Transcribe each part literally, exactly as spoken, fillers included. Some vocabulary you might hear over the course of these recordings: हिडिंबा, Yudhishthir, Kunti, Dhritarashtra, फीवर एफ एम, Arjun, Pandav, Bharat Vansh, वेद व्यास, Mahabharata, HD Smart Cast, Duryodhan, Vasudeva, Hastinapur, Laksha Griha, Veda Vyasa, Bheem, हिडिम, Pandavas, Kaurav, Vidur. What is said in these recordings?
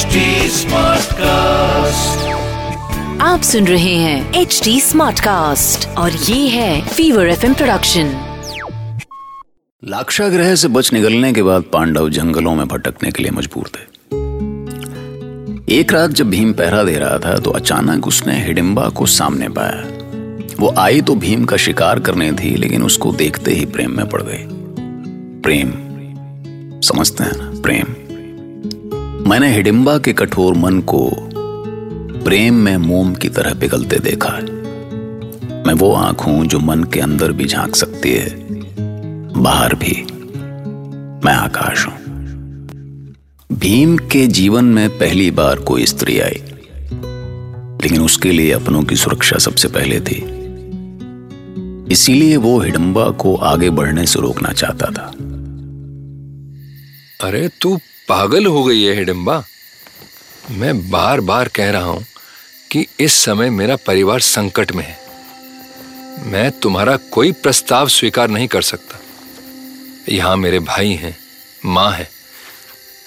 H D smart cast. आप सुन रहे हैं एच डी स्मार्ट कास्ट और ये है फीवर एफ एम प्रोडक्शन। लाक्षा ग्रह से बच निकलने के बाद पांडव जंगलों में भटकने के लिए मजबूर थे। एक रात जब भीम पहरा दे रहा था तो अचानक उसने हिडिंबा को सामने पाया। वो आई तो भीम का शिकार करने थी, लेकिन उसको देखते ही प्रेम में पड़ गई। प्रेम समझते हैं ना, प्रेम। मैंने हिडिंबा के कठोर मन को प्रेम में मोम की तरह पिघलते देखा है। मैं वो आंख हूं जो मन के अंदर भी झांक सकती है, बाहर भी। मैं आकाश हूं। भीम के जीवन में पहली बार कोई स्त्री आई, लेकिन उसके लिए अपनों की सुरक्षा सबसे पहले थी। इसीलिए वो हिडिंबा को आगे बढ़ने से रोकना चाहता था। अरे तू पागल हो गई है हिडिंबा। मैं बार बार कह रहा हूं कि इस समय मेरा परिवार संकट में है। मैं तुम्हारा कोई प्रस्ताव स्वीकार नहीं कर सकता। यहां मेरे भाई हैं, मां है।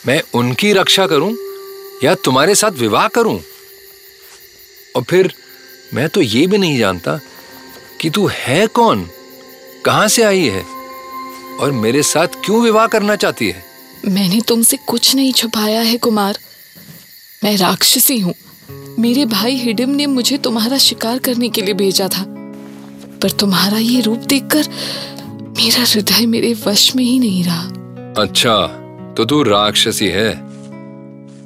मैं उनकी रक्षा करूं या तुम्हारे साथ विवाह करूं? और फिर मैं तो ये भी नहीं जानता कि तू है कौन, कहां से आई है और मेरे साथ क्यों विवाह करना चाहती है। मैंने तुमसे कुछ नहीं छुपाया है कुमार। मैं राक्षसी हूँ। मेरे भाई हिडिम ने मुझे तुम्हारा शिकार करने के लिए भेजा था, पर तुम्हारा ये रूप देखकर मेरा हृदय मेरे वश में ही नहीं रहा। अच्छा, तो तू राक्षसी है।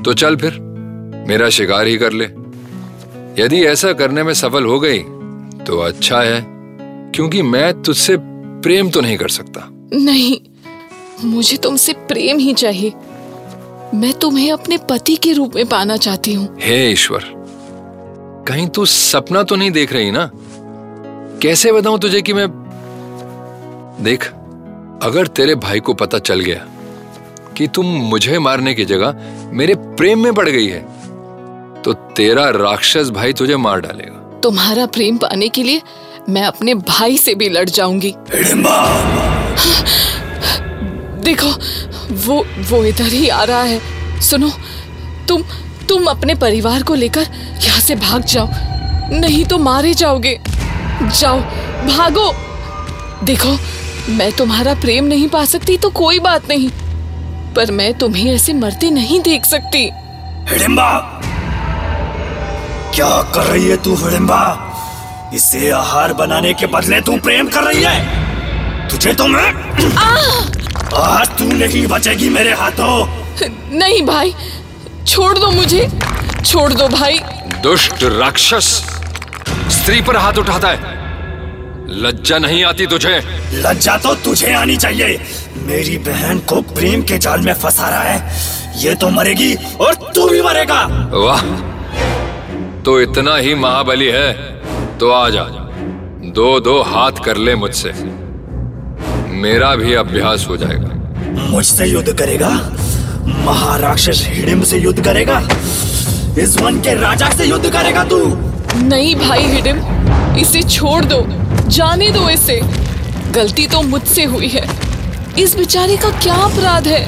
तो चल फिर मेरा शिकार ही कर ले। यदि ऐसा करने में सफल हो गई तो अच्छा है, क्योंकि मैं तुझसे प्रेम तो नहीं कर सकता। नहीं, मुझे तुमसे प्रेम ही चाहिए। मैं तुम्हें अपने पति के रूप में पाना चाहती हूँ। हे ईश्वर, कहीं तू सपना तो नहीं देख रही ना? कैसे बताऊं तुझे कि मैं, देख, अगर तेरे भाई को पता चल गया कि तुम मुझे मारने की जगह मेरे प्रेम में पड़ गई है तो तेरा राक्षस भाई तुझे मार डालेगा। तुम्हारा प्रेम पाने के लिए मैं अपने भाई से भी लड़ जाऊंगी। देखो, वो वो इधर ही आ रहा है। सुनो, तुम तुम अपने परिवार को लेकर यहाँ से भाग जाओ, नहीं तो मारे जाओगे। जाओ, भागो। देखो, मैं तुम्हारा प्रेम नहीं पा सकती तो कोई बात नहीं, पर मैं तुम्हें ऐसे मरते नहीं देख सकती। हिडिंबा, क्या कर रही है तू हिडिंबा? इसे आहार बनाने के बदले तू प्रेम कर रही है। तुझे तो मैं आ! आज तू नहीं बचेगी मेरे हाथों। नहीं भाई, छोड़ दो मुझे, छोड़ दो भाई। दुष्ट राक्षस स्त्री पर हाथ उठाता है, लज्जा नहीं आती तुझे? लज्जा तो तुझे आनी चाहिए। मेरी बहन को प्रेम के जाल में फंसा रहा है। ये तो मरेगी और तू भी मरेगा। वाह, तो इतना ही महाबली है तो आजा, दो दो हाथ कर ले मुझसे, मेरा भी अभ्यास हो जाएगा। मुझसे युद्ध करेगा? महाराक्षस हिडिंब से युद्ध करेगा? इस वन के राजा से युद्ध करेगा तू? नहीं भाई हिडिंब, इसे छोड़ दो, जाने दो इसे। गलती तो मुझसे हुई है, इस बेचारे का क्या अपराध है?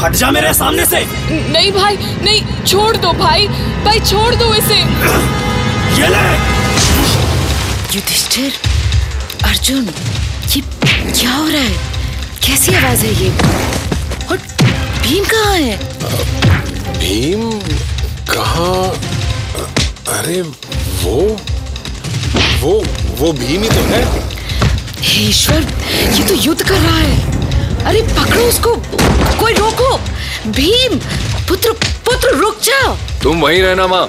हट जा मेरे सामने से। नहीं भाई, नहीं, छोड़ दो भाई, भाई छोड़ दो इसे। ये ले। युधिष्ठिर, अर्जुन, क्या हो रहा है? कैसी आवाज है ये? और भीम कहाँ है? भीम कहाँ? अरे वो वो वो भीम ही तो है। हे ईश्वर, ये तो युद्ध कर रहा है। अरे पकड़ो उसको, कोई रोको। भीम पुत्र, पुत्र रुक जाओ। तुम वहीं रहना माँ,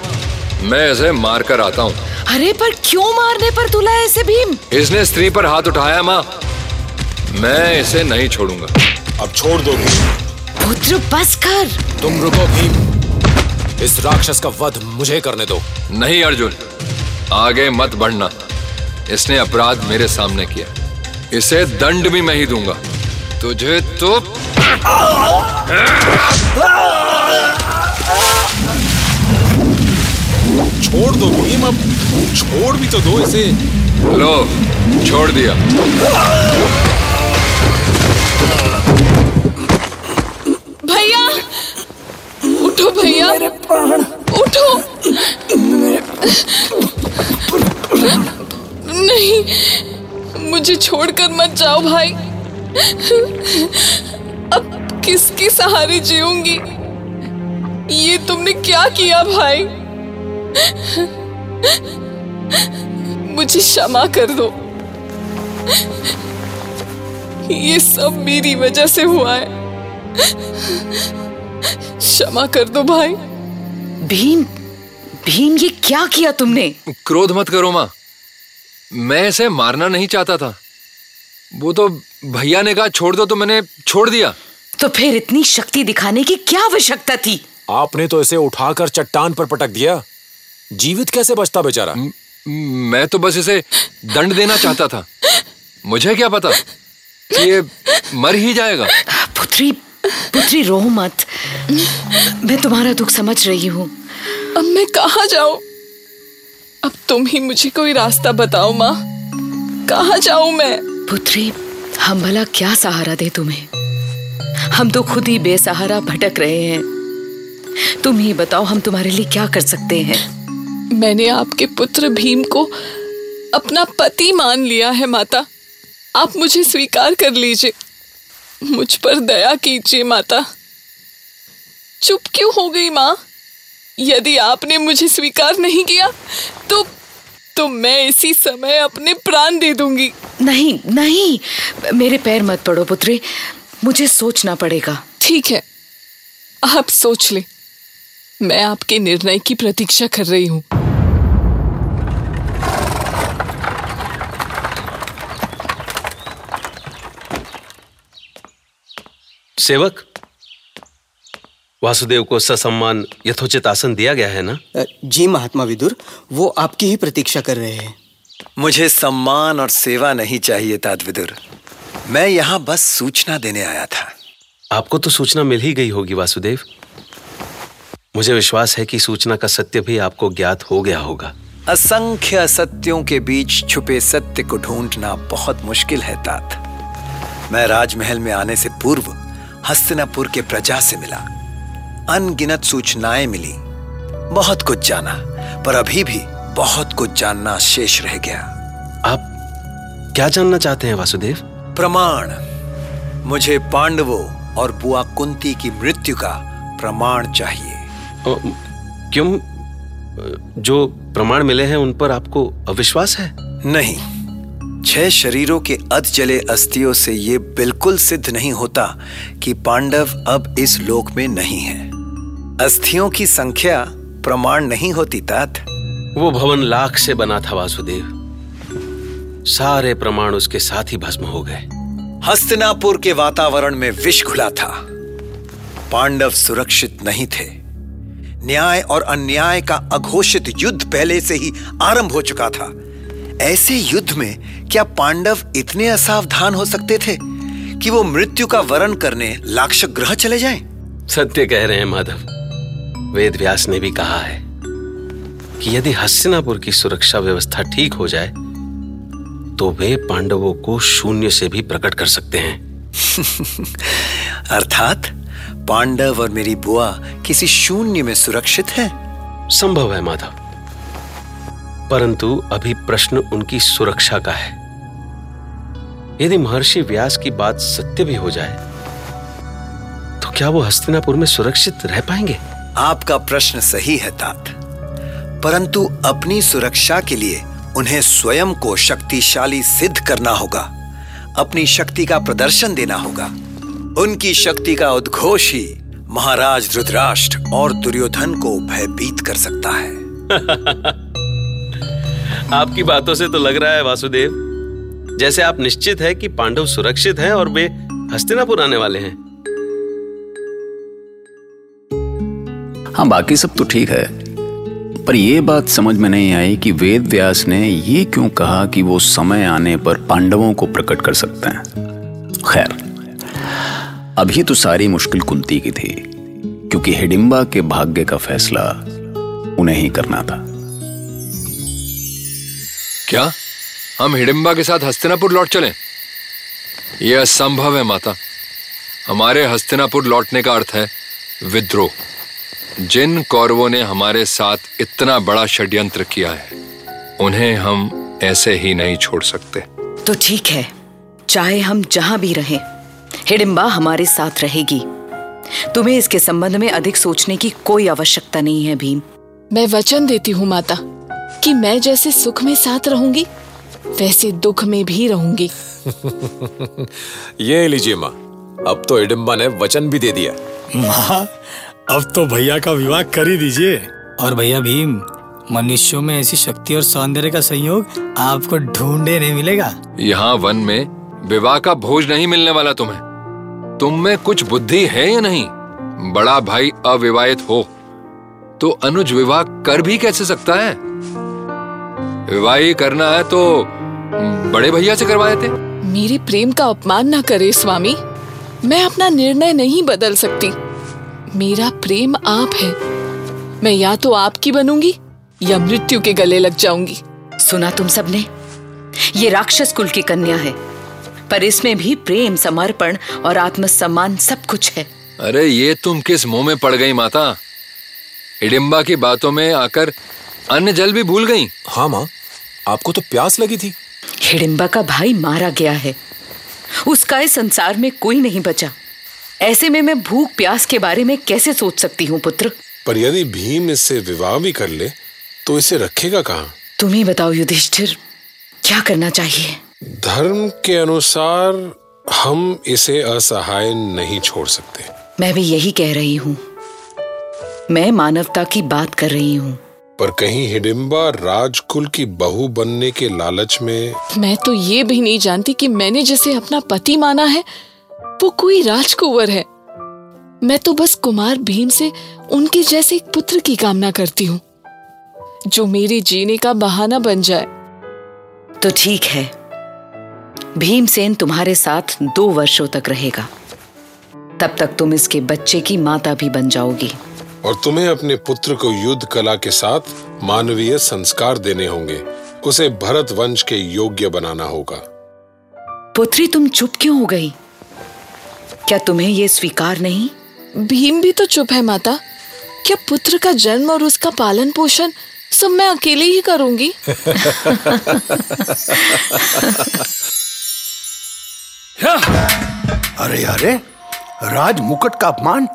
मैं इसे मार कर आता हूँ। अरे पर क्यों मारने पर तुला है इसे भीम? इसने स्त्री पर हाथ उठाया माँ, मैं इसे नहीं छोड़ूंगा। अब छोड़ दो भीम। पुत्र बस कर। तुम रुको भीम, इस राक्षस का वध मुझे करने दो। नहीं अर्जुन, आगे मत बढ़ना। इसने अपराध मेरे सामने किया, इसे दंड भी मैं ही दूंगा। तुझे तो छोड़ दो भीम, अब छोड़ भी तो दो इसे। लो, छोड़ दिया। भैया उठो भैया। मेरे प्राण, उठो। नहीं, मुझे छोड़कर मत जाओ भाई। अब किसके सहारे जीऊंगी? ये तुमने क्या किया भाई? मुझे क्षमा कर दो, ये सब मेरी वजह से हुआ है। क्षमा कर दो भाई। भीम, भीम ये क्या किया तुमने? क्रोध मत करो माँ, मैं इसे मारना नहीं चाहता था। वो तो भैया ने कहा छोड़ दो तो मैंने छोड़ दिया। तो फिर इतनी शक्ति दिखाने की क्या आवश्यकता थी? आपने तो इसे उठाकर चट्टान पर पटक दिया, जीवित कैसे बचता बेचारा? म, मैं तो बस इसे दंड देना चाहता था। मुझे क्या पता ये मर ही जाएगा। पुत्री, पुत्री रो मत, मैं तुम्हारा दुख समझ रही हूँ। अब मैं कहाँ जाऊँ? अब तुम ही मुझे कोई रास्ता बताओ माँ, कहाँ जाऊँ मैं? पुत्री, हम भला क्या सहारा दे तुम्हें? हम तो खुद ही बेसहारा भटक रहे हैं। तुम ही बताओ हम तुम्हारे लिए क्या कर सकते हैं? मैंने आपके पुत्र भीम को अपना पति मान लिया है माता, आप मुझे स्वीकार कर लीजिए, मुझ पर दया कीजिए माता। चुप क्यों हो गई माँ? यदि आपने मुझे स्वीकार नहीं किया तो तो मैं इसी समय अपने प्राण दे दूंगी। नहीं नहीं, मेरे पैर मत पड़ो पुत्री, मुझे सोचना पड़ेगा। ठीक है, आप सोच ले, मैं आपके निर्णय की प्रतीक्षा कर रही हूँ। सेवक, वासुदेव को ससम्मान यथोचित आसन दिया गया है ना? जी महात्मा विदुर, वो आपकी ही प्रतीक्षा कर रहे हैं। मुझे सम्मान और सेवा नहीं चाहिए तात विदुर, मैं यहाँ बस सूचना देने आया था। आपको तो सूचना मिल ही गई होगी वासुदेव, मुझे विश्वास है कि सूचना का सत्य भी आपको ज्ञात हो गया होगा। असंख्य असत्यों के बीच छुपे सत्य को ढूंढना बहुत मुश्किल है तात। मैं राजमहल में आने से पूर्व हस्तिनापुर के प्रजा से मिला, अनगिनत सूचनाएं मिली, बहुत कुछ जाना, पर अभी भी बहुत कुछ जानना शेष रह गया। आप क्या जानना चाहते हैं वासुदेव? प्रमाण। मुझे पांडवों और बुआ कुंती की मृत्यु का प्रमाण चाहिए। ओ, क्यों? जो प्रमाण मिले हैं उन पर आपको अविश्वास है? नहीं, छह शरीरों के अध जले अस्थियों से ये बिल्कुल सिद्ध नहीं होता कि पांडव अब इस लोक में नहीं हैं। अस्थियों की संख्या प्रमाण नहीं होती तात। वो भवन लाख से बना था वासुदेव, सारे प्रमाण उसके साथ ही भस्म हो गए। हस्तिनापुर के वातावरण में विष घुला था, पांडव सुरक्षित नहीं थे, न्याय और अन्याय का अघोषित युद्ध पहले से ही आरंभ हो चुका था। ऐसे युद्ध में क्या पांडव इतने असावधान हो सकते थे कि वो मृत्यु का वरण करने लाक्ष ग्रह चले जाएं? सत्य कह रहे हैं माधव, वेद व्यास ने भी कहा है कि यदि हस्तिनापुर की सुरक्षा व्यवस्था ठीक हो जाए तो वे पांडवों को शून्य से भी प्रकट कर सकते हैं। अर्थात पांडव और मेरी बुआ किसी शून्य में सुरक्षित है? संभव है माधव, परंतु अभी प्रश्न उनकी सुरक्षा का है। यदि महर्षि व्यास की बात सत्य भी हो जाए तो क्या वो हस्तिनापुर में सुरक्षित रह पाएंगे? आपका प्रश्न सही है तात, परंतु अपनी सुरक्षा के लिए उन्हें स्वयं को शक्तिशाली सिद्ध करना होगा, अपनी शक्ति का प्रदर्शन देना होगा। उनकी शक्ति का उद्घोष ही महाराज धृतराष्ट्र और दुर्योधन को भयभीत कर सकता है। आपकी बातों से तो लग रहा है वासुदेव जैसे आप निश्चित है कि पांडव सुरक्षित हैं और वे हस्तिनापुर आने वाले हैं। हाँ, बाकी सब तो ठीक है, पर यह बात समझ में नहीं आई कि वेद व्यास ने यह क्यों कहा कि वो समय आने पर पांडवों को प्रकट कर सकते हैं। खैर, अभी तो सारी मुश्किल कुंती की थी, क्योंकि हिडिंबा के भाग्य का फैसला उन्हें ही करना था। क्या हम हिडिंबा के साथ हस्तिनापुर लौट चलें? यह असंभव है माता, हमारे हस्तिनापुर लौटने का अर्थ है विद्रोह। जिन कौरवों ने हमारे साथ इतना बड़ा षड्यंत्र किया है उन्हें हम ऐसे ही नहीं छोड़ सकते। तो ठीक है, चाहे हम जहां भी रहें, हिडिंबा हमारे साथ रहेगी। तुम्हें इसके संबंध में अधिक सोचने की कोई आवश्यकता नहीं है भीम। मैं वचन देती हूँ माता कि मैं जैसे सुख में साथ रहूंगी वैसे दुख में भी रहूंगी। ये लीजिए माँ, अब तो हिडिंबा ने वचन भी दे दिया। माँ, अब तो भैया का विवाह कर ही दीजिए। और भैया भीम, मनुष्यों में ऐसी शक्ति और सौंदर्य का संयोग आपको ढूंढे नहीं मिलेगा। यहाँ वन में विवाह का भोज नहीं मिलने वाला तुम्हें। तुम में कुछ बुद्धि है या नहीं? बड़ा भाई अविवाहित हो तो अनुज विवाह कर भी कैसे सकता है? विवाह करना है तो बड़े भैया से करवाए थे। मेरे प्रेम का अपमान ना करे स्वामी, मैं अपना निर्णय नहीं बदल सकती। मेरा प्रेम आप है, मैं या तो आपकी बनूंगी या मृत्यु के गले लग जाऊंगी। सुना तुम सबने, ये राक्षस कुल की कन्या है, पर इसमें भी प्रेम, समर्पण और आत्मसम्मान सब कुछ है। अरे ये तुम किस मुंह में पड़ गई माता? हिडिंबा की बातों में आकर अन्न जल भी भूल गई। हाँ माँ, आपको तो प्यास लगी थी। हिडिंबा का भाई मारा गया है, उसका इस संसार में कोई नहीं बचा। ऐसे में मैं भूख प्यास के बारे में कैसे सोच सकती हूँ पुत्र? पर यदि भीम इससे विवाह भी कर ले तो इसे रखेगा कहाँ? तुम ही बताओ युधिष्ठिर, क्या करना चाहिए? धर्म के अनुसार हम इसे असहाय नहीं छोड़ सकते। मैं भी यही कह रही हूँ, मैं मानवता की बात कर रही हूँ। पर कहीं हिडिंबा राजकुल की बहू बनने के लालच में। मैं तो ये भी नहीं जानती कि मैंने जिसे अपना पति माना है वो कोई राजकुंवर है। मैं तो बस कुमार भीम से उनके जैसे एक पुत्र की कामना करती हूँ जो मेरे जीने का बहाना बन जाए। तो ठीक है, भीमसेन तुम्हारे साथ दो वर्षों तक रहेगा। तब तक तुम इसके बच्चे की माता भी बन जाओगी। और तुम्हें अपने पुत्र को युद्ध कला के साथ मानवीय संस्कार देने होंगे, उसे भरत वंश के योग्य बनाना होगा। पुत्री, तुम चुप क्यों हो गई? क्या तुम्हें ये स्वीकार नहीं? भीम भी तो चुप है माता। क्या पुत्र का जन्म और उसका पालन पोषण सब मैं अकेले ही करूंगी? अरे अरे, राज मुकुट का अपमान,